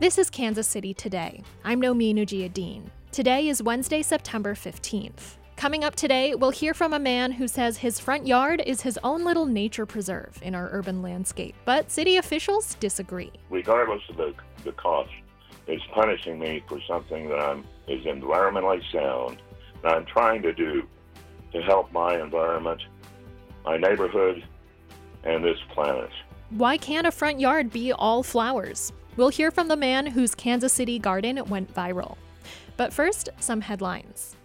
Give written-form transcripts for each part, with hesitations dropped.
This is Kansas City Today. I'm Naomi Nhiayé-Dean. Today is Wednesday, September 15th. Coming up today, we'll hear from a man who says his front yard is his own little nature preserve in our urban landscape, but city officials disagree. Regardless of the cost, it's punishing me for something that is environmentally sound, and I'm trying to do to help my environment, my neighborhood, and this planet. Why can't a front yard be all flowers? We'll hear from the man whose Kansas City garden went viral. But first, some headlines.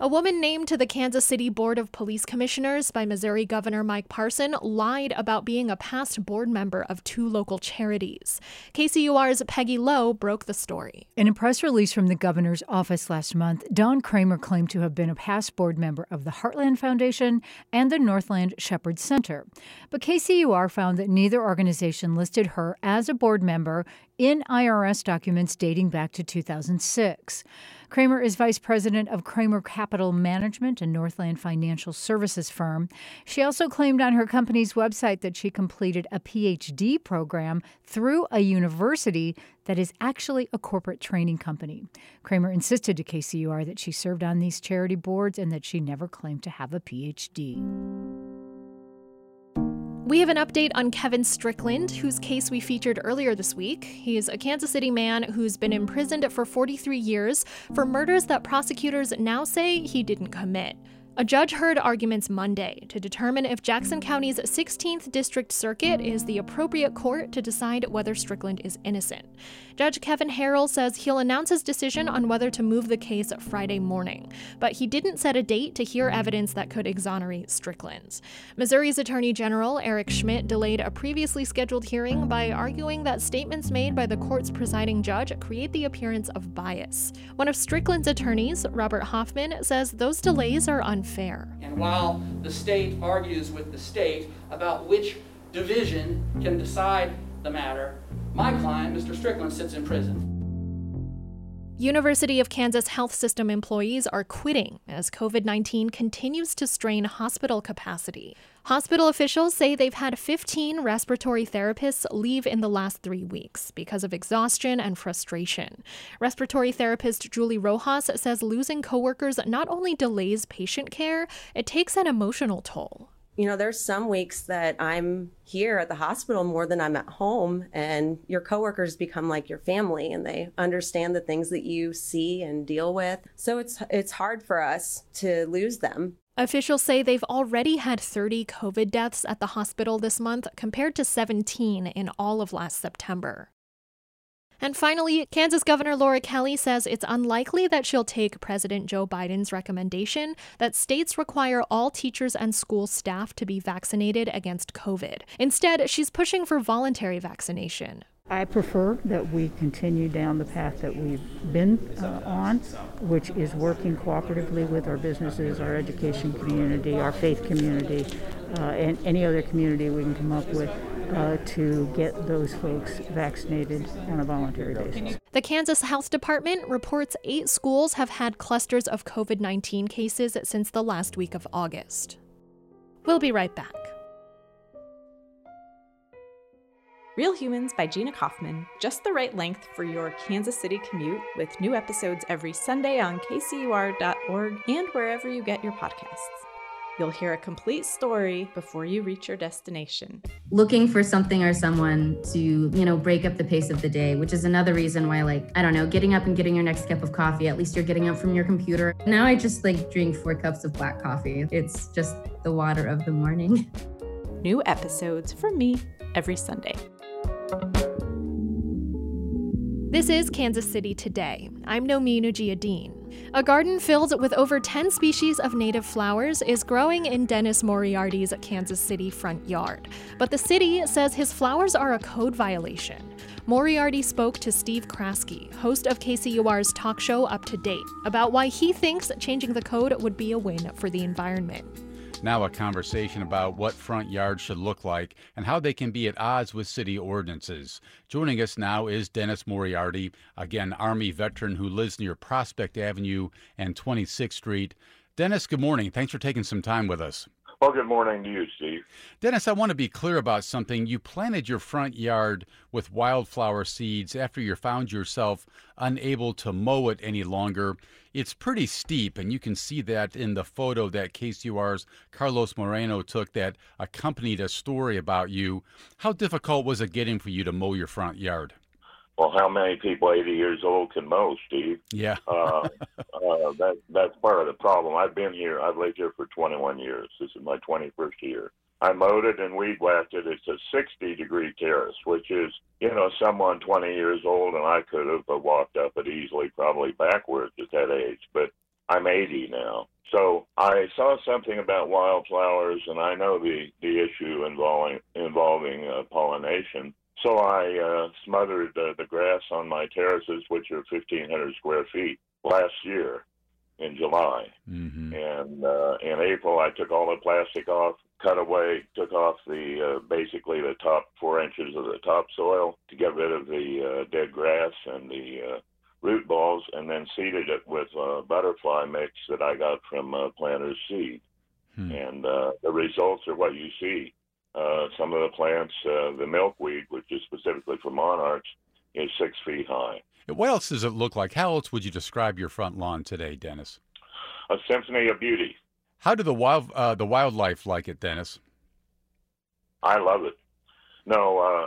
A woman named to the Kansas City Board of Police Commissioners by Missouri Governor Mike Parson lied about being a past board member of two local charities. KCUR's Peggy Lowe broke the story. In a press release from the governor's office last month, Dawn Kramer claimed to have been a past board member of the Heartland Foundation and the Northland Shepherd Center. But KCUR found that neither organization listed her as a board member in IRS documents dating back to 2006. Kramer is vice president of Kramer Capital Management, a Northland financial services firm. She also claimed on her company's website that she completed a PhD program through a university that is actually a corporate training company. Kramer insisted to KCUR that she served on these charity boards and that she never claimed to have a PhD. We have an update on Kevin Strickland, whose case we featured earlier this week. He is a Kansas City man who's been imprisoned for 43 years for murders that prosecutors now say he didn't commit. A judge heard arguments Monday to determine if Jackson County's 16th District Circuit is the appropriate court to decide whether Strickland is innocent. Judge Kevin Harrell says he'll announce his decision on whether to move the case Friday morning, but he didn't set a date to hear evidence that could exonerate Strickland. Missouri's Attorney General Eric Schmitt delayed a previously scheduled hearing by arguing that statements made by the court's presiding judge create the appearance of bias. One of Strickland's attorneys, Robert Hoffman, says those delays are unfair. And while the state argues with the state about which division can decide the matter, my client, Mr. Strickland, sits in prison. University of Kansas Health System employees are quitting as COVID-19 continues to strain hospital capacity. Hospital officials say they've had 15 respiratory therapists leave in the last 3 weeks because of exhaustion and frustration. Respiratory therapist Julie Rojas says losing coworkers not only delays patient care, it takes an emotional toll. You know, there's some weeks that I'm here at the hospital more than I'm at home, and your coworkers become like your family, and they understand the things that you see and deal with. So it's hard for us to lose them. Officials say they've already had 30 COVID deaths at the hospital this month, compared to 17 in all of last September. And finally, Kansas Governor Laura Kelly says it's unlikely that she'll take President Joe Biden's recommendation that states require all teachers and school staff to be vaccinated against COVID. Instead, she's pushing for voluntary vaccination. I prefer that we continue down the path that we've been on, which is working cooperatively with our businesses, our education community, our faith community, and any other community we can come up with to get those folks vaccinated on a voluntary basis. The Kansas Health Department reports 8 schools have had clusters of COVID-19 cases since the last week of August. We'll be right back. Real Humans by Gina Kaufman, just the right length for your Kansas City commute, with new episodes every Sunday on kcur.org and wherever you get your podcasts. You'll hear a complete story before you reach your destination. Looking for something or someone to, break up the pace of the day, which is another reason why, getting up and getting your next cup of coffee, at least you're getting up from your computer. Now I just drink 4 cups of black coffee. It's just the water of the morning. New episodes from me every Sunday. This is Kansas City Today. I'm Naomi Nhiayé-Dean. A garden filled with over 10 species of native flowers is growing in Dennis Moriarty's Kansas City front yard. But the city says his flowers are a code violation. Moriarty spoke to Steve Kraske, host of KCUR's talk show Up to Date, about why he thinks changing the code would be a win for the environment. Now a conversation about what front yards should look like and how they can be at odds with city ordinances. Joining us now is Dennis Moriarty, again, Army veteran who lives near Prospect Avenue and 26th Street. Dennis, good morning. Thanks for taking some time with us. Well, good morning to you, Steve. Dennis, I want to be clear about something. You planted your front yard with wildflower seeds after you found yourself unable to mow it any longer. It's pretty steep, and you can see that in the photo that KCUR's Carlos Moreno took that accompanied a story about you. How difficult was it getting for you to mow your front yard? Well, how many people 80 years old can mow, Steve? Yeah. That's part of the problem. I've lived here for 21 years. This is my 21st year. I mowed it and weed whacked it. It's a 60-degree terrace, which is, someone 20 years old, and I could have walked up it easily, probably backwards at that age, but I'm 80 now. So I saw something about wildflowers, and I know the issue involving pollination. So I smothered the grass on my terraces, which are 1,500 square feet, last year in July. Mm-hmm. And in April, I took all the plastic off, cut away, took off basically the top 4 inches of the topsoil to get rid of the dead grass and the root balls, and then seeded it with butterfly mix that I got from Planter's Seed. Mm-hmm. And the results are what you see. Some of the plants, the milkweed, which is specifically for monarchs, is 6 feet high. What else does it look like? How else would you describe your front lawn today, Dennis? A symphony of beauty. How do the wildlife like it, Dennis? I love it. No,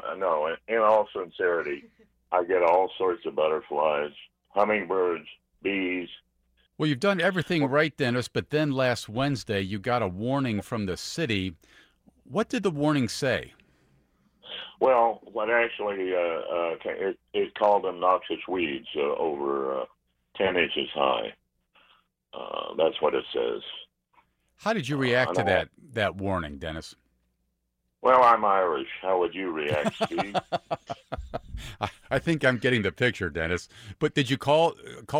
in all sincerity, I get all sorts of butterflies, hummingbirds, bees. Well, you've done everything right, Dennis, but then last Wednesday you got a warning from the city. What did the warning say? Well, what actually it called them noxious weeds over 10 inches high. That's what it says. How did you react to that warning, Dennis? Well, I'm Irish. How would you react, Steve? I think I'm getting the picture, Dennis. But did you call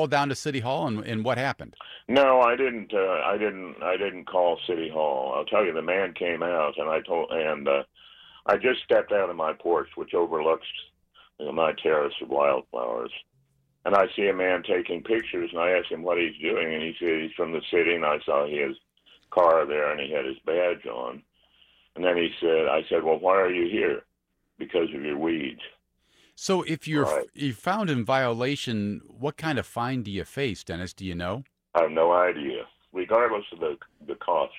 down to City Hall, and what happened? No, I didn't. I didn't call City Hall. I'll tell you, the man came out, and I just stepped out of my porch, which overlooks my terrace of wildflowers, and I see a man taking pictures, and I asked him what he's doing, and he said he's from the city, and I saw his car there, and he had his badge on. And then I said, well, why are you here? Because of your weeds. So if you're found in violation, what kind of fine do you face, Dennis? Do you know? I have no idea. Regardless of the cost,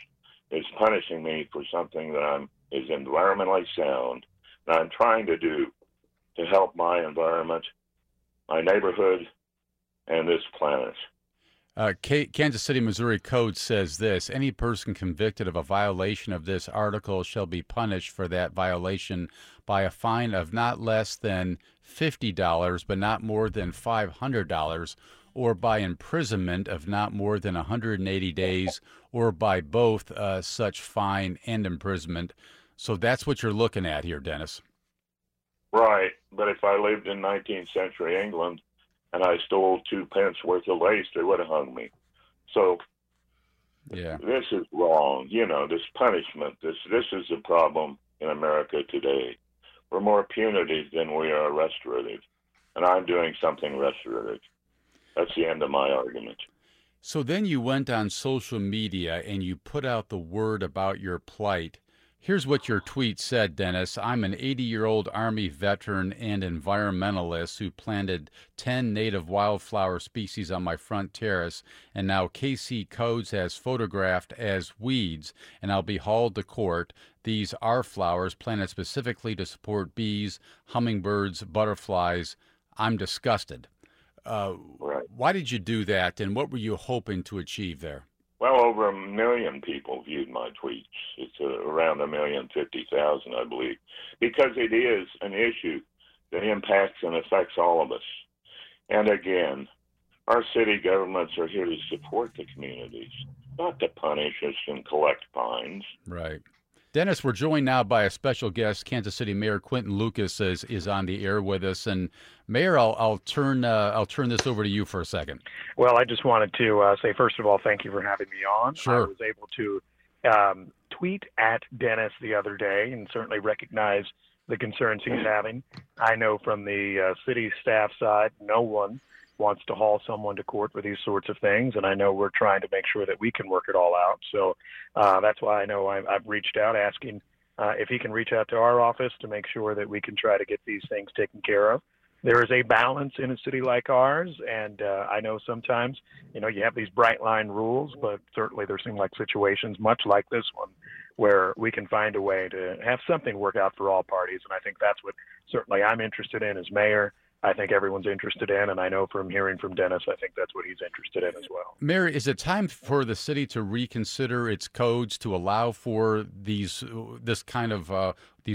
it's punishing me for something that is environmentally sound. And I'm trying to do to help my environment, my neighborhood, and this planet. Kansas City, Missouri Code says this: any person convicted of a violation of this article shall be punished for that violation by a fine of not less than $50, but not more than $500, or by imprisonment of not more than 180 days, or by both such fine and imprisonment. So that's what you're looking at here, Dennis. Right, but if I lived in 19th century England, and I stole 2 pence worth of lace, they would have hung me. So yeah. This is wrong. This punishment, this is the problem in America today. We're more punitive than we are restorative, and I'm doing something restorative. That's the end of my argument. So then you went on social media and you put out the word about your plight. Here's what your tweet said, Dennis. I'm an 80-year-old Army veteran and environmentalist who planted 10 native wildflower species on my front terrace, and now KC Codes has photographed as weeds, and I'll be hauled to court. These are flowers planted specifically to support bees, hummingbirds, butterflies. I'm disgusted. Why did you do that, and what were you hoping to achieve there? Well, over 1 million people viewed my tweets. It's around 1,050,000, I believe, because it is an issue that impacts and affects all of us. And again, our city governments are here to support the communities, not to punish us and collect fines. Right. Dennis, we're joined now by a special guest. Kansas City Mayor Quentin Lucas is on the air with us. And Mayor, I'll turn this over to you for a second. Well, I just wanted to say, first of all, thank you for having me on. Sure. I was able to tweet at Dennis the other day and certainly recognize the concerns he's having. I know from the city staff side, no one wants to haul someone to court for these sorts of things. And I know we're trying to make sure that we can work it all out. So that's why I know I've reached out asking if he can reach out to our office to make sure that we can try to get these things taken care of. There is a balance in a city like ours, and I know sometimes, you have these bright line rules, but certainly there seem like situations much like this one where we can find a way to have something work out for all parties, and I think that's what certainly I'm interested in as mayor. I think everyone's interested in, and I know from hearing from Dennis, I think that's what he's interested in as well. Mayor, is it time for the city to reconsider its codes to allow for these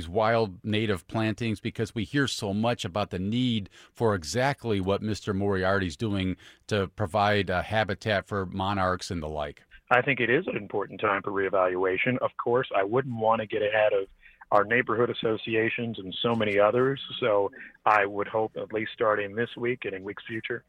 wild native plantings? Because we hear so much about the need for exactly what Mr. Moriarty's doing to provide a habitat for monarchs and the like. I think it is an important time for reevaluation. Of course, I wouldn't want to get ahead of our neighborhood associations and so many others. So I would hope at least starting this week and in weeks future,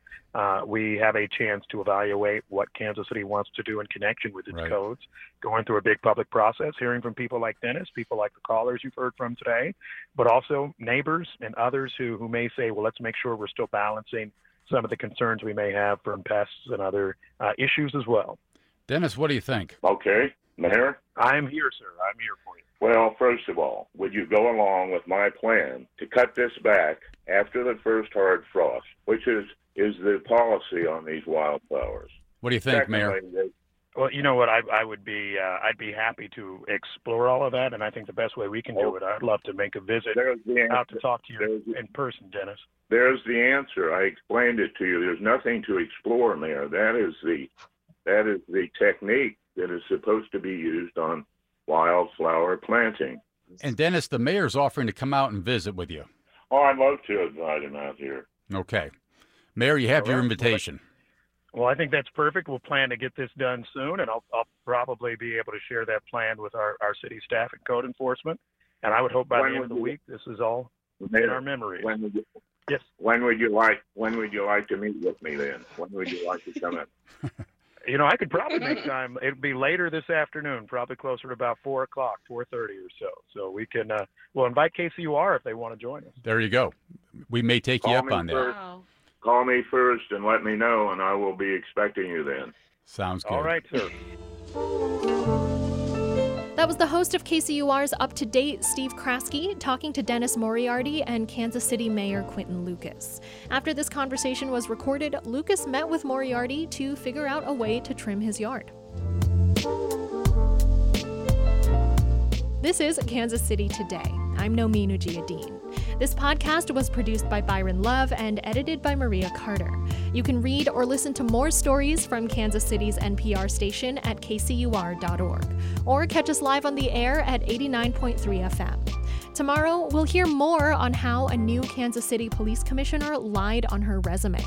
we have a chance to evaluate what Kansas City wants to do in connection with its codes, going through a big public process, hearing from people like Dennis, people like the callers you've heard from today, but also neighbors and others who may say, well, let's make sure we're still balancing some of the concerns we may have from pests and other issues as well. Dennis, what do you think? Okay. Mayor? I'm here, sir. I'm here for you. Well, first of all, would you go along with my plan to cut this back after the first hard frost, which is the policy on these wildflowers? What do you think, Mayor? Well, you know what? I would be I'd be happy to explore all of that, and I think the best way we can do it, I'd love to make a visit out to talk to you in person, Dennis. There's the answer. I explained it to you. There's nothing to explore, Mayor. That is the technique that is supposed to be used on wildflower planting. And Dennis, the mayor's offering to come out and visit with you. Oh, I'd love to invite him out here. Okay. Mayor, you have your invitation. Well, I think that's perfect. We'll plan to get this done soon, and I'll probably be able to share that plan with our city staff and code enforcement. And I would hope by the end of the week, this is all in our memories. Yes. When would you like to meet with me then? When would you like to come in? I could probably make time. It'll be later this afternoon, probably closer to about 4 o'clock, 4:30 or so. So we can, we'll invite KCUR if they want to join us. There you go. We may take you up on that. Wow. Call me first and let me know, and I will be expecting you then. Sounds good. All right, sir. That was the host of KCUR's Up to Date, Steve Kraske, talking to Dennis Moriarty and Kansas City Mayor Quentin Lucas. After this conversation was recorded, Lucas met with Moriarty to figure out a way to trim his yard. This is Kansas City Today. I'm Naomi Nhiayé-Dean. This podcast was produced by Byron Love and edited by Maria Carter. You can read or listen to more stories from Kansas City's NPR station at kcur.org, or catch us live on the air at 89.3 FM. Tomorrow, we'll hear more on how a new Kansas City police commissioner lied on her resume.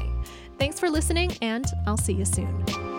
Thanks for listening, and I'll see you soon.